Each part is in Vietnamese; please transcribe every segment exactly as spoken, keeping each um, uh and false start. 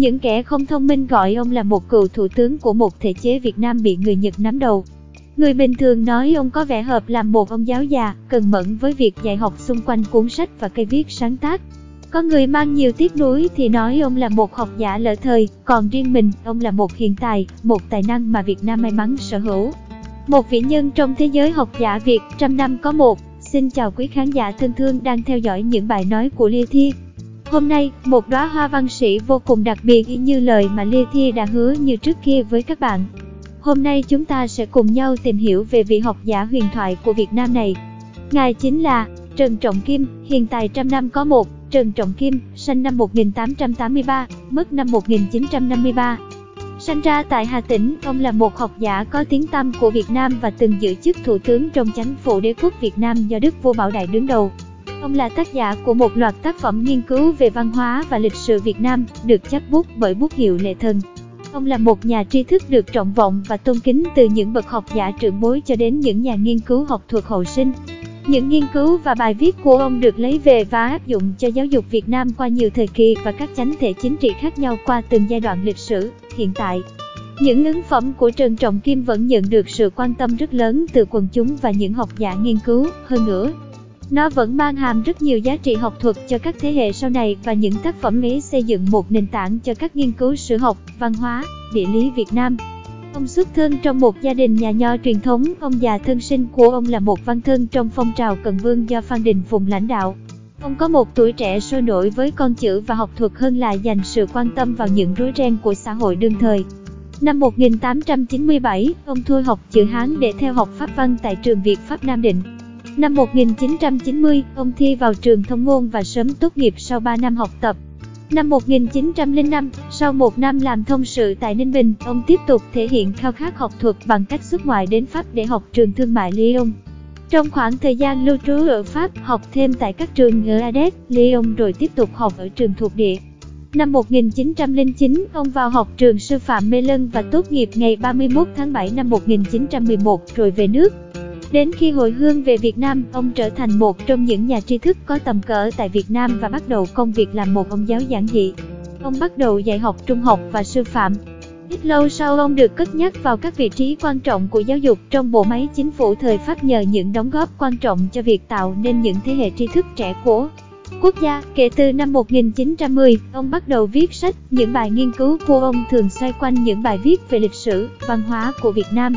Những kẻ không thông minh gọi ông là một cựu thủ tướng của một thể chế Việt Nam bị người Nhật nắm đầu. Người bình thường nói ông có vẻ hợp làm một ông giáo già, cần mẫn với việc dạy học xung quanh cuốn sách và cây viết sáng tác. Có người mang nhiều tiếc nuối thì nói ông là một học giả lỡ thời, còn riêng mình, ông là một hiện tài, một tài năng mà Việt Nam may mắn sở hữu. Một vĩ nhân trong thế giới học giả Việt, trăm năm có một. Xin chào quý khán giả thân thương đang theo dõi những bài nói của Lê Thị. Hôm nay, một đóa hoa văn sĩ vô cùng đặc biệt y như lời mà Lê Thị đã hứa như trước kia với các bạn. Hôm nay chúng ta sẽ cùng nhau tìm hiểu về vị học giả huyền thoại của Việt Nam này. Ngài chính là Trần Trọng Kim, hiện tại trăm năm có một. Trần Trọng Kim, sinh năm một nghìn tám trăm tám mươi ba, mất năm một nghìn chín trăm năm mươi ba. Sinh ra tại Hà Tĩnh, ông là một học giả có tiếng tăm của Việt Nam và từng giữ chức thủ tướng trong Chính phủ Đế quốc Việt Nam do Đức vua Bảo Đại đứng đầu. Ông là tác giả của một loạt tác phẩm nghiên cứu về văn hóa và lịch sử Việt Nam, được chắt bút bởi bút hiệu Lệ Thần. Ông là một nhà tri thức được trọng vọng và tôn kính từ những bậc học giả trưởng bối cho đến những nhà nghiên cứu học thuật hậu sinh. Những nghiên cứu và bài viết của ông được lấy về và áp dụng cho giáo dục Việt Nam qua nhiều thời kỳ và các chánh thể chính trị khác nhau qua từng giai đoạn lịch sử. Hiện tại, những ấn phẩm của Trần Trọng Kim vẫn nhận được sự quan tâm rất lớn từ quần chúng và những học giả nghiên cứu. Hơn nữa, nó vẫn mang hàm rất nhiều giá trị học thuật cho các thế hệ sau này, và những tác phẩm ấy xây dựng một nền tảng cho các nghiên cứu sử học, văn hóa, địa lý Việt Nam. Ông xuất thân trong một gia đình nhà nho truyền thống, ông già thân sinh của ông là một văn thân trong phong trào Cần Vương do Phan Đình Phùng lãnh đạo. Ông có một tuổi trẻ sôi nổi với con chữ và học thuật hơn là dành sự quan tâm vào những rối ren của xã hội đương thời. Năm một nghìn tám trăm chín mươi bảy, ông thôi học chữ Hán để theo học Pháp Văn tại trường Việt Pháp Nam Định. Năm một nghìn chín trăm chín mươi, ông thi vào trường Thông ngôn và sớm tốt nghiệp sau ba năm học tập. Năm một nghìn chín trăm lẻ năm, sau một năm làm thông sự tại Ninh Bình, ông tiếp tục thể hiện khao khát học thuật bằng cách xuất ngoại đến Pháp để học trường thương mại Lyon. Trong khoảng thời gian lưu trú ở Pháp, học thêm tại các trường ở Aix, Lyon rồi tiếp tục học ở trường thuộc địa. Năm một nghìn chín trăm lẻ chín, ông vào học trường sư phạm Melun và tốt nghiệp ngày ba mươi mốt tháng bảy năm một nghìn chín trăm mười một rồi về nước. Đến khi hồi hương về Việt Nam, ông trở thành một trong những nhà tri thức có tầm cỡ tại Việt Nam và bắt đầu công việc làm một ông giáo giản dị. Ông bắt đầu dạy học trung học và sư phạm. Ít lâu sau, ông được cất nhắc vào các vị trí quan trọng của giáo dục trong bộ máy chính phủ thời Pháp nhờ những đóng góp quan trọng cho việc tạo nên những thế hệ tri thức trẻ của quốc gia. Kể từ năm một nghìn chín trăm mười, ông bắt đầu viết sách, những bài nghiên cứu của ông thường xoay quanh những bài viết về lịch sử, văn hóa của Việt Nam.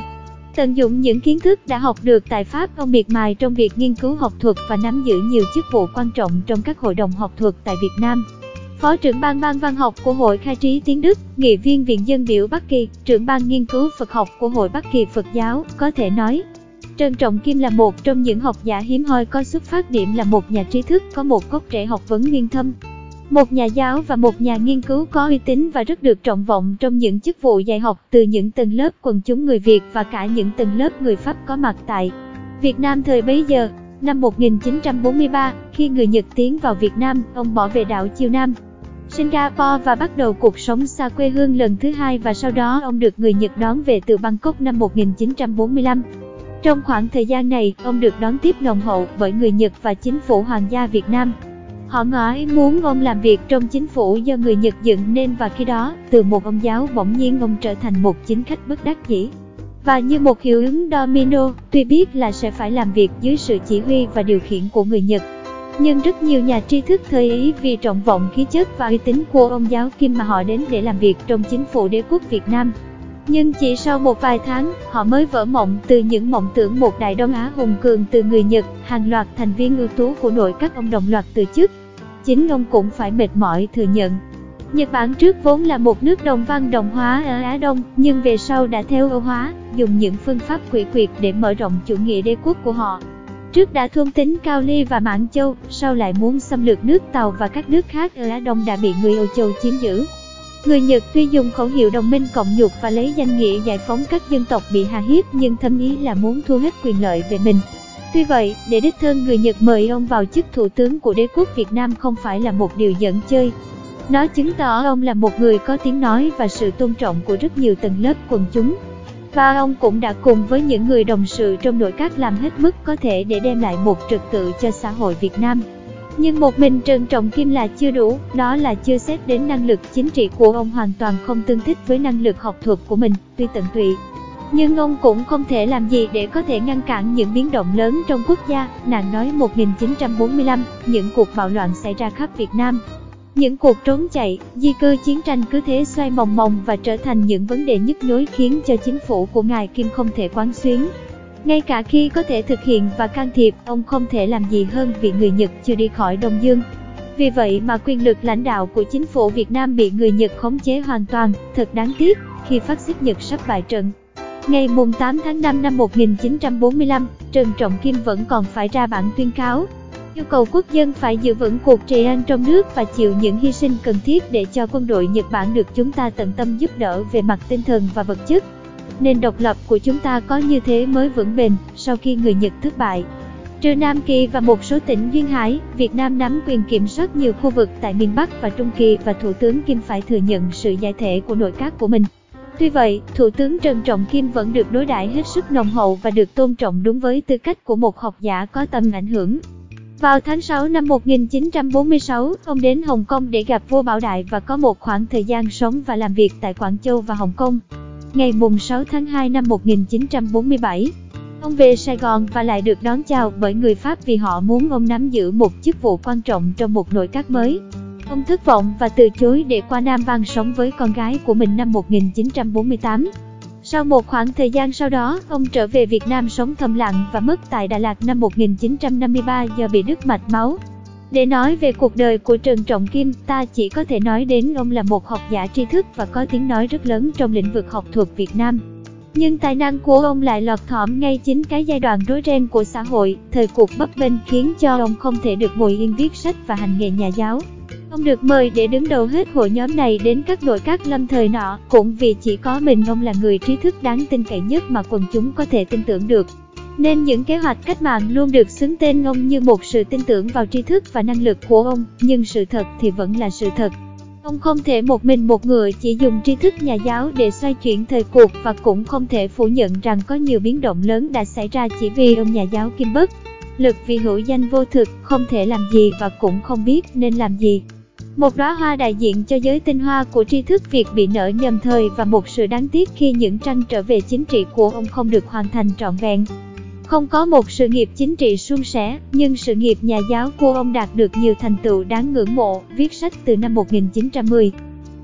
Tận dụng những kiến thức đã học được tại Pháp, ông miệt mài trong việc nghiên cứu học thuật và nắm giữ nhiều chức vụ quan trọng trong các hội đồng học thuật tại Việt Nam. Phó trưởng ban ban văn học của Hội Khai Trí Tiến Đức, nghị viên Viện Dân Biểu Bắc Kỳ, trưởng ban nghiên cứu Phật học của Hội Bắc Kỳ Phật giáo. Có thể nói, Trần Trọng Kim là một trong những học giả hiếm hoi có xuất phát điểm là một nhà trí thức có một gốc rễ học vấn nguyên thâm, một nhà giáo và một nhà nghiên cứu có uy tín và rất được trọng vọng trong những chức vụ dạy học từ những tầng lớp quần chúng người Việt và cả những tầng lớp người Pháp có mặt tại Việt Nam thời bấy giờ. Năm một nghìn chín trăm bốn mươi ba, khi người Nhật tiến vào Việt Nam, ông bỏ về đảo Chiêu Nam, Singapore và bắt đầu cuộc sống xa quê hương lần thứ hai, và sau đó ông được người Nhật đón về từ Bangkok năm một nghìn chín trăm bốn mươi lăm. Trong khoảng thời gian này, ông được đón tiếp nồng hậu bởi người Nhật và chính phủ Hoàng gia Việt Nam. Họ ngỏ ý muốn ông làm việc trong chính phủ do người Nhật dựng nên, và khi đó, từ một ông giáo bỗng nhiên ông trở thành một chính khách bất đắc dĩ. Và như một hiệu ứng domino, tuy biết là sẽ phải làm việc dưới sự chỉ huy và điều khiển của người Nhật, nhưng rất nhiều nhà tri thức thời ấy vì trọng vọng khí chất và uy tín của ông giáo Kim mà họ đến để làm việc trong chính phủ đế quốc Việt Nam. Nhưng chỉ sau một vài tháng, họ mới vỡ mộng từ những mộng tưởng một Đại Đông Á hùng cường từ người Nhật. Hàng loạt thành viên ưu tú của nội các ông đồng loạt từ chức. Chính ông cũng phải mệt mỏi thừa nhận. Nhật Bản trước vốn là một nước đồng văn đồng hóa ở Á Đông, nhưng về sau đã theo Âu hóa, dùng những phương pháp quỷ quyệt để mở rộng chủ nghĩa đế quốc của họ. Trước đã thôn tính Cao Ly và Mãn Châu, sau lại muốn xâm lược nước Tàu và các nước khác ở Á Đông đã bị người Âu Châu chiếm giữ. Người Nhật tuy dùng khẩu hiệu đồng minh cộng nhục và lấy danh nghĩa giải phóng các dân tộc bị hà hiếp, nhưng thâm ý là muốn thu hết quyền lợi về mình. Tuy vậy, để đích thân người Nhật mời ông vào chức thủ tướng của đế quốc Việt Nam không phải là một điều giỡn chơi. Nó chứng tỏ ông là một người có tiếng nói và sự tôn trọng của rất nhiều tầng lớp quần chúng. Và ông cũng đã cùng với những người đồng sự trong nội các làm hết mức có thể để đem lại một trật tự cho xã hội Việt Nam. Nhưng một mình Trần Trọng Kim là chưa đủ, đó là chưa xét đến năng lực chính trị của ông hoàn toàn không tương thích với năng lực học thuật của mình, tuy tận tụy. Nhưng ông cũng không thể làm gì để có thể ngăn cản những biến động lớn trong quốc gia, nàng nói một nghìn chín trăm bốn mươi lăm, những cuộc bạo loạn xảy ra khắp Việt Nam. Những cuộc trốn chạy, di cư chiến tranh cứ thế xoay mòng mòng và trở thành những vấn đề nhức nhối khiến cho chính phủ của ngài Kim không thể quán xuyến. Ngay cả khi có thể thực hiện và can thiệp, ông không thể làm gì hơn vì người Nhật chưa đi khỏi Đông Dương. Vì vậy mà quyền lực lãnh đạo của chính phủ Việt Nam bị người Nhật khống chế hoàn toàn, thật đáng tiếc, khi phát xít Nhật sắp bại trận. Ngày tám tháng năm năm một nghìn chín trăm bốn mươi lăm, Trần Trọng Kim vẫn còn phải ra bản tuyên cáo, yêu cầu quốc dân phải giữ vững cuộc trị an trong nước và chịu những hy sinh cần thiết để cho quân đội Nhật Bản được chúng ta tận tâm giúp đỡ về mặt tinh thần và vật chất. Nền độc lập của chúng ta có như thế mới vững bền, sau khi người Nhật thất bại. Trừ Nam Kỳ và một số tỉnh duyên hải, Việt Nam nắm quyền kiểm soát nhiều khu vực tại miền Bắc và Trung Kỳ và Thủ tướng Kim phải thừa nhận sự giải thể của nội các của mình. Tuy vậy, Thủ tướng Trần Trọng Kim vẫn được đối đãi hết sức nồng hậu và được tôn trọng đúng với tư cách của một học giả có tầm ảnh hưởng. Vào tháng sáu năm một nghìn chín trăm bốn mươi sáu, ông đến Hồng Kông để gặp vua Bảo Đại và có một khoảng thời gian sống và làm việc tại Quảng Châu và Hồng Kông. Ngày sáu tháng hai năm một nghìn chín trăm bốn mươi bảy, ông về Sài Gòn và lại được đón chào bởi người Pháp vì họ muốn ông nắm giữ một chức vụ quan trọng trong một nội các mới. Ông thất vọng và từ chối để qua Nam Vang sống với con gái của mình năm một nghìn chín trăm bốn mươi tám. Sau một khoảng thời gian sau đó, ông trở về Việt Nam sống thầm lặng và mất tại Đà Lạt năm một nghìn chín trăm năm mươi ba do bị đứt mạch máu. Để nói về cuộc đời của Trần Trọng Kim, ta chỉ có thể nói đến ông là một học giả tri thức và có tiếng nói rất lớn trong lĩnh vực học thuật Việt Nam. Nhưng tài năng của ông lại lọt thỏm ngay chính cái giai đoạn rối ren của xã hội, thời cuộc bấp bênh khiến cho ông không thể được ngồi yên viết sách và hành nghề nhà giáo. Ông được mời để đứng đầu hết hội nhóm này đến các nội các lâm thời nọ, cũng vì chỉ có mình ông là người trí thức đáng tin cậy nhất mà quần chúng có thể tin tưởng được. Nên những kế hoạch cách mạng luôn được xướng tên ông như một sự tin tưởng vào tri thức và năng lực của ông, nhưng sự thật thì vẫn là sự thật. Ông không thể một mình một người chỉ dùng tri thức nhà giáo để xoay chuyển thời cuộc và cũng không thể phủ nhận rằng có nhiều biến động lớn đã xảy ra chỉ vì ông nhà giáo Kim bất lực vì hữu danh vô thực, không thể làm gì và cũng không biết nên làm gì. Một đóa hoa đại diện cho giới tinh hoa của tri thức Việt bị nở nhầm thời và một sự đáng tiếc khi những trăn trở về chính trị của ông không được hoàn thành trọn vẹn. Không có một sự nghiệp chính trị suôn sẻ, nhưng sự nghiệp nhà giáo của ông đạt được nhiều thành tựu đáng ngưỡng mộ, viết sách từ năm một nghìn chín trăm mười.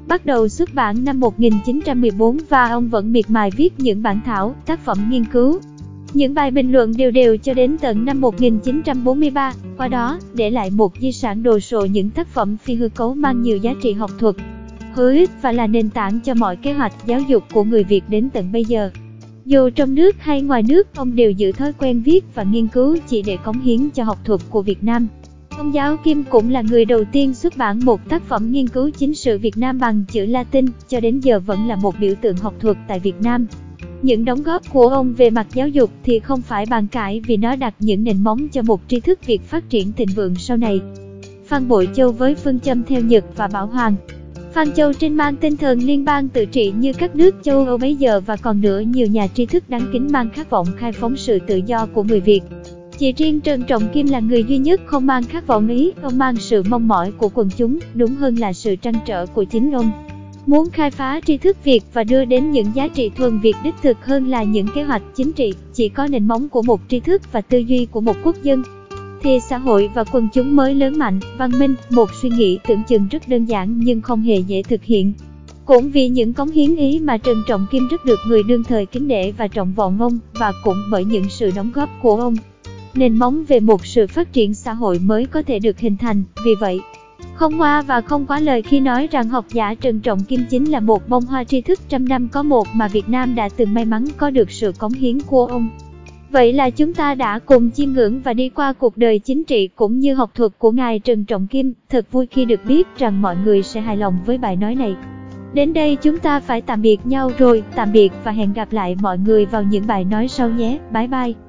Bắt đầu xuất bản năm một nghìn chín trăm mười bốn và ông vẫn miệt mài viết những bản thảo, tác phẩm nghiên cứu. Những bài bình luận đều đều cho đến tận năm một nghìn chín trăm bốn mươi ba, qua đó để lại một di sản đồ sộ những tác phẩm phi hư cấu mang nhiều giá trị học thuật, hữu ích và là nền tảng cho mọi kế hoạch giáo dục của người Việt đến tận bây giờ. Dù trong nước hay ngoài nước, ông đều giữ thói quen viết và nghiên cứu chỉ để cống hiến cho học thuật của Việt Nam. Ông giáo Kim cũng là người đầu tiên xuất bản một tác phẩm nghiên cứu chính sự Việt Nam bằng chữ Latin, cho đến giờ vẫn là một biểu tượng học thuật tại Việt Nam. Những đóng góp của ông về mặt giáo dục thì không phải bàn cãi vì nó đặt những nền móng cho một tri thức Việt phát triển thịnh vượng sau này. Phan Bội Châu với phương châm theo Nhật và Bảo Hoàng. Phan Châu Trinh mang tinh thần liên bang tự trị như các nước châu Âu bấy giờ và còn nữa nhiều nhà tri thức đáng kính mang khát vọng khai phóng sự tự do của người Việt. Chỉ riêng Trần Trọng Kim là người duy nhất không mang khát vọng ấy, ông mang sự mong mỏi của quần chúng, đúng hơn là sự trăn trở của chính ông. Muốn khai phá tri thức Việt và đưa đến những giá trị thuần Việt đích thực hơn là những kế hoạch chính trị, chỉ có nền móng của một tri thức và tư duy của một quốc dân thì xã hội và quần chúng mới lớn mạnh, văn minh, một suy nghĩ tưởng chừng rất đơn giản nhưng không hề dễ thực hiện. Cũng vì những cống hiến ý mà Trần Trọng Kim rất được người đương thời kính nể và trọng vọng ông, và cũng bởi những sự đóng góp của ông, nền móng về một sự phát triển xã hội mới có thể được hình thành. Vì vậy, không hoa và không quá lời khi nói rằng học giả Trần Trọng Kim chính là một bông hoa tri thức trăm năm có một mà Việt Nam đã từng may mắn có được sự cống hiến của ông. Vậy là chúng ta đã cùng chiêm ngưỡng và đi qua cuộc đời chính trị cũng như học thuật của ngài Trần Trọng Kim. Thật vui khi được biết rằng mọi người sẽ hài lòng với bài nói này. Đến đây chúng ta phải tạm biệt nhau rồi, tạm biệt và hẹn gặp lại mọi người vào những bài nói sau nhé, bye bye.